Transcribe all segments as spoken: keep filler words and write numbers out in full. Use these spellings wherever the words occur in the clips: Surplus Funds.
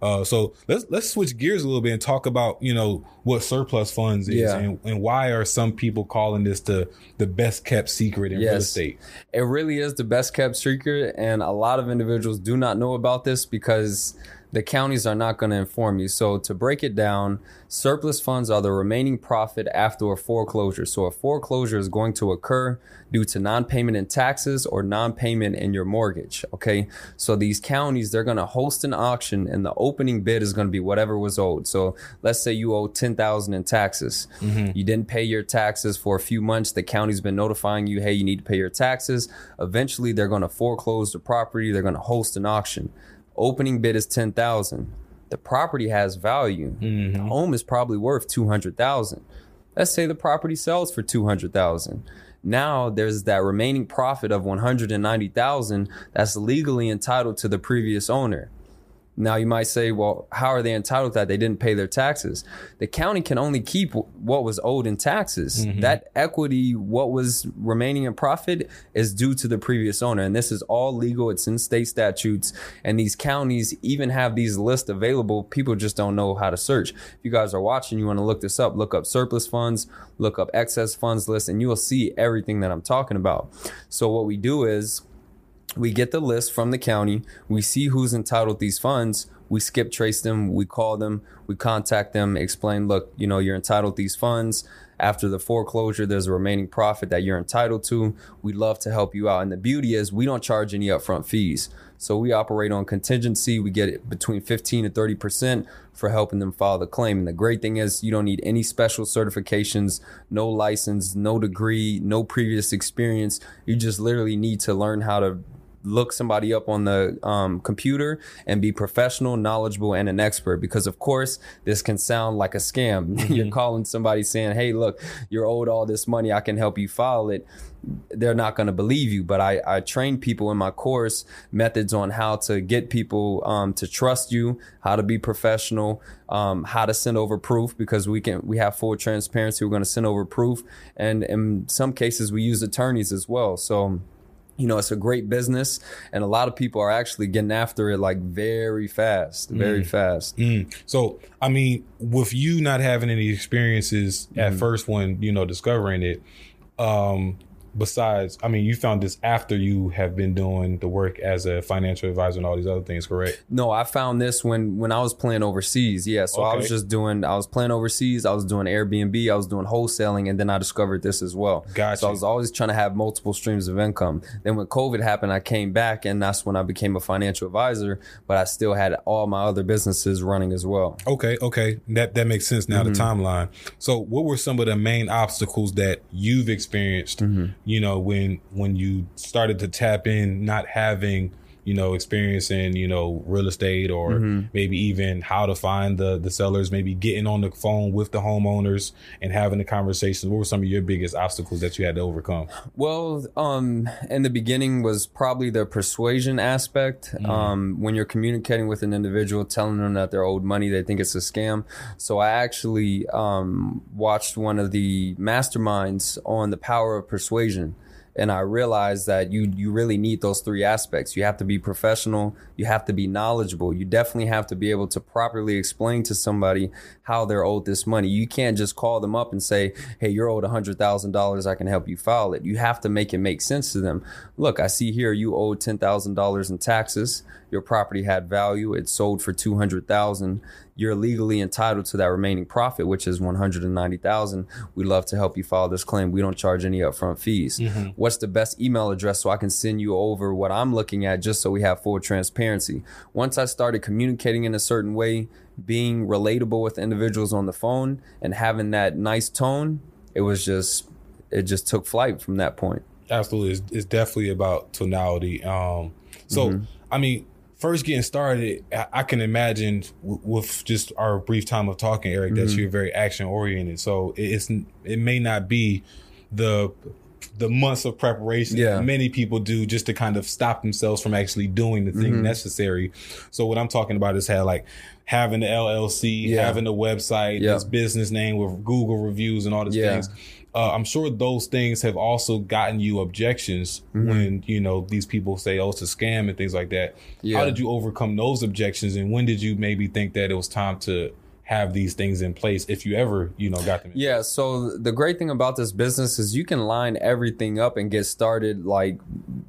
Uh, so let's let's switch gears a little bit and talk about, you know, what surplus funds is yeah. and, and why are some people calling this the, the best kept secret in yes. real estate? It really is the best kept secret. And a lot of individuals do not know about this because the counties are not going to inform you. So to break it down, surplus funds are the remaining profit after a foreclosure. So a foreclosure is going to occur due to non-payment in taxes or non-payment in your mortgage. Okay. So these counties, they're going to host an auction and the opening bid is going to be whatever was owed. So let's say you owe ten thousand dollars in taxes. Mm-hmm. You didn't pay your taxes for a few months. The county's been notifying you, hey, you need to pay your taxes. Eventually, they're going to foreclose the property. They're going to host an auction. Opening bid is ten thousand. The property has value. Mm-hmm. The home is probably worth two hundred thousand. Let's say the property sells for two hundred thousand. Now there's that remaining profit of one hundred ninety thousand that's legally entitled to the previous owner. Now you might say, well, how are they entitled to that? They didn't pay their taxes. The county can only keep what was owed in taxes. Mm-hmm. That equity, what was remaining in profit, is due to the previous owner. And this is all legal. It's in state statutes. And these counties even have these lists available. People just don't know how to search. If you guys are watching, you want to look this up, look up surplus funds, look up excess funds list, and you will see everything that I'm talking about. So what we do is, we get the list from the county. We see who's entitled these funds. We skip trace them. We call them. We contact them, explain, look, you know, you're entitled these funds. After the foreclosure, there's a remaining profit that you're entitled to. We'd love to help you out. And the beauty is we don't charge any upfront fees. So we operate on contingency. We get it between fifteen to thirty percent for helping them file the claim. And the great thing is you don't need any special certifications, no license, no degree, no previous experience. You just literally need to learn how to look somebody up on the um, computer and be professional, knowledgeable, and an expert. Because, of course, this can sound like a scam. Mm-hmm. You're calling somebody saying, hey, look, you're owed all this money. I can help you file it. They're not going to believe you. But I, I train people in my course methods on how to get people um, to trust you, how to be professional, um, how to send over proof, because we can we have full transparency. We're going to send over proof. And in some cases, we use attorneys as well. So, you know, it's a great business and a lot of people are actually getting after it like very fast, very mm. fast. Mm. So, I mean, with you not having any experiences mm. at first when, you know, discovering it, um, besides, I mean, you found this after you have been doing the work as a financial advisor and all these other things, correct? No, I found this when when I was playing overseas. Yeah. So okay. I was just doing I was playing overseas. I was doing Airbnb. I was doing wholesaling. And then I discovered this as well. Gotcha. So I was always trying to have multiple streams of income. Then when COVID happened, I came back and that's when I became a financial advisor. But I still had all my other businesses running as well. OK, OK. That, that makes sense now, mm-hmm. the timeline. So what were some of the main obstacles that you've experienced? Mm-hmm. You know, when when you started to tap in, not having, you know, experience in, you know, real estate or mm-hmm. maybe even how to find the, the sellers, maybe getting on the phone with the homeowners and having the conversations. What were some of your biggest obstacles that you had to overcome? Well, um, in the beginning was probably the persuasion aspect. Mm-hmm. Um, when you're communicating with an individual, telling them that they're owed money, they think it's a scam. So I actually um, watched one of the masterminds on the power of persuasion. And I realized that you you really need those three aspects. You have to be professional. You have to be knowledgeable. You definitely have to be able to properly explain to somebody how they're owed this money. You can't just call them up and say, hey, you're owed one hundred thousand dollars. I can help you file it. You have to make it make sense to them. Look, I see here you owe ten thousand dollars in taxes. Your property had value. It sold for two hundred thousand dollars. You're legally entitled to that remaining profit, which is one hundred ninety thousand dollars. We'd love to help you file this claim. We don't charge any upfront fees. Mm-hmm. What's the best email address so I can send you over what I'm looking at just so we have full transparency? Once I started communicating in a certain way, being relatable with individuals on the phone and having that nice tone, it was just, it just took flight from that point. Absolutely. It's, it's definitely about tonality. Um, so, mm-hmm. I mean, first getting started, I can imagine w- with just our brief time of talking, Eric, mm-hmm. that you're very action oriented. So it's it may not be the the months of preparation yeah. that many people do just to kind of stop themselves from actually doing the thing mm-hmm. necessary. So what I'm talking about is how like having the L L C, yeah. having the website, yeah. this business name with Google reviews and all these yeah. things. Uh, I'm sure those things have also gotten you objections mm-hmm. when, you know, these people say, oh, it's a scam and things like that. Yeah. How did you overcome those objections? And when did you maybe think that it was time to have these things in place, if you ever, you know, got them in. Yeah, so the great thing about this business is you can line everything up and get started like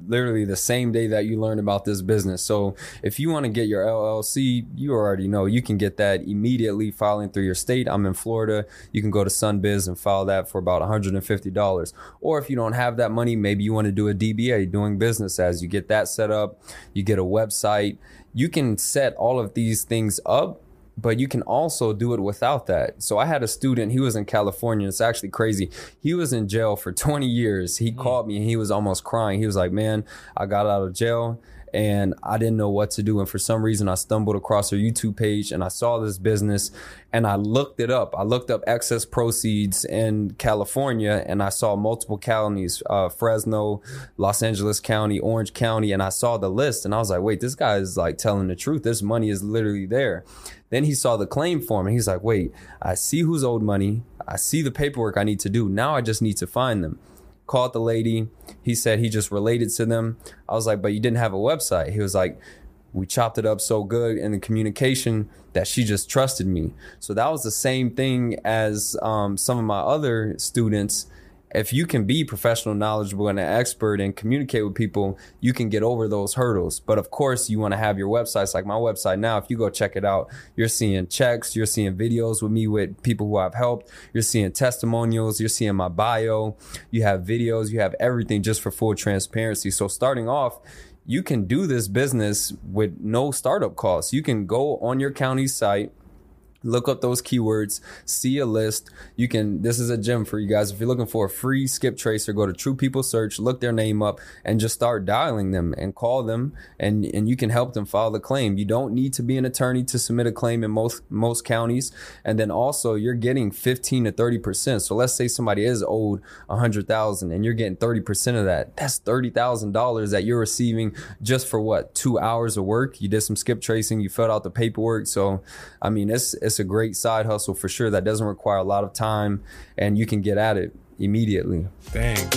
literally the same day that you learn about this business. So if you want to get your L L C, you already know you can get that immediately filing through your state. I'm in Florida. You can go to SunBiz and file that for about one hundred fifty dollars. Or if you don't have that money, maybe you want to do a D B A, doing business as. You get that set up, you get a website. You can set all of these things up, but you can also do it without that. So I had a student, he was in California. It's actually crazy. He was in jail for twenty years. He mm-hmm. called me and he was almost crying. He was like, man, I got out of jail and I didn't know what to do. And for some reason, I stumbled across her YouTube page and I saw this business and I looked it up. I looked up excess proceeds in California and I saw multiple counties, uh, Fresno, Los Angeles County, Orange County. And I saw the list and I was like, wait, this guy is like telling the truth. This money is literally there. Then he saw the claim form and he's like, wait, I see who's owed money. I see the paperwork I need to do. Now I just need to find them. Called the lady. He said he just related to them. I was like, but you didn't have a website. He was like, we chopped it up so good in the communication that she just trusted me. So that was the same thing as um, some of my other students. If you can be professional, knowledgeable, and an expert and communicate with people, you can get over those hurdles. But of course, you want to have your websites like my website now. If you go check it out, you're seeing checks, you're seeing videos with me with people who I've helped, you're seeing testimonials, you're seeing my bio, you have videos, you have everything just for full transparency. So starting off, you can do this business with no startup costs. You can go on your county site, look up those keywords, see a list. You can, this is a gem for you guys. If you're looking for a free skip tracer, go to True People Search, look their name up and just start dialing them and call them and, and you can help them file the claim. You don't need to be an attorney to submit a claim in most, most counties. And then also you're getting fifteen to thirty percent. So let's say somebody is owed a hundred thousand and you're getting thirty percent of that. That's thirty thousand dollars that you're receiving just for what? Two hours of work. You did some skip tracing, you filled out the paperwork. So, I mean, it's, it's It's a great side hustle for sure that doesn't require a lot of time and you can get at it immediately. Dang.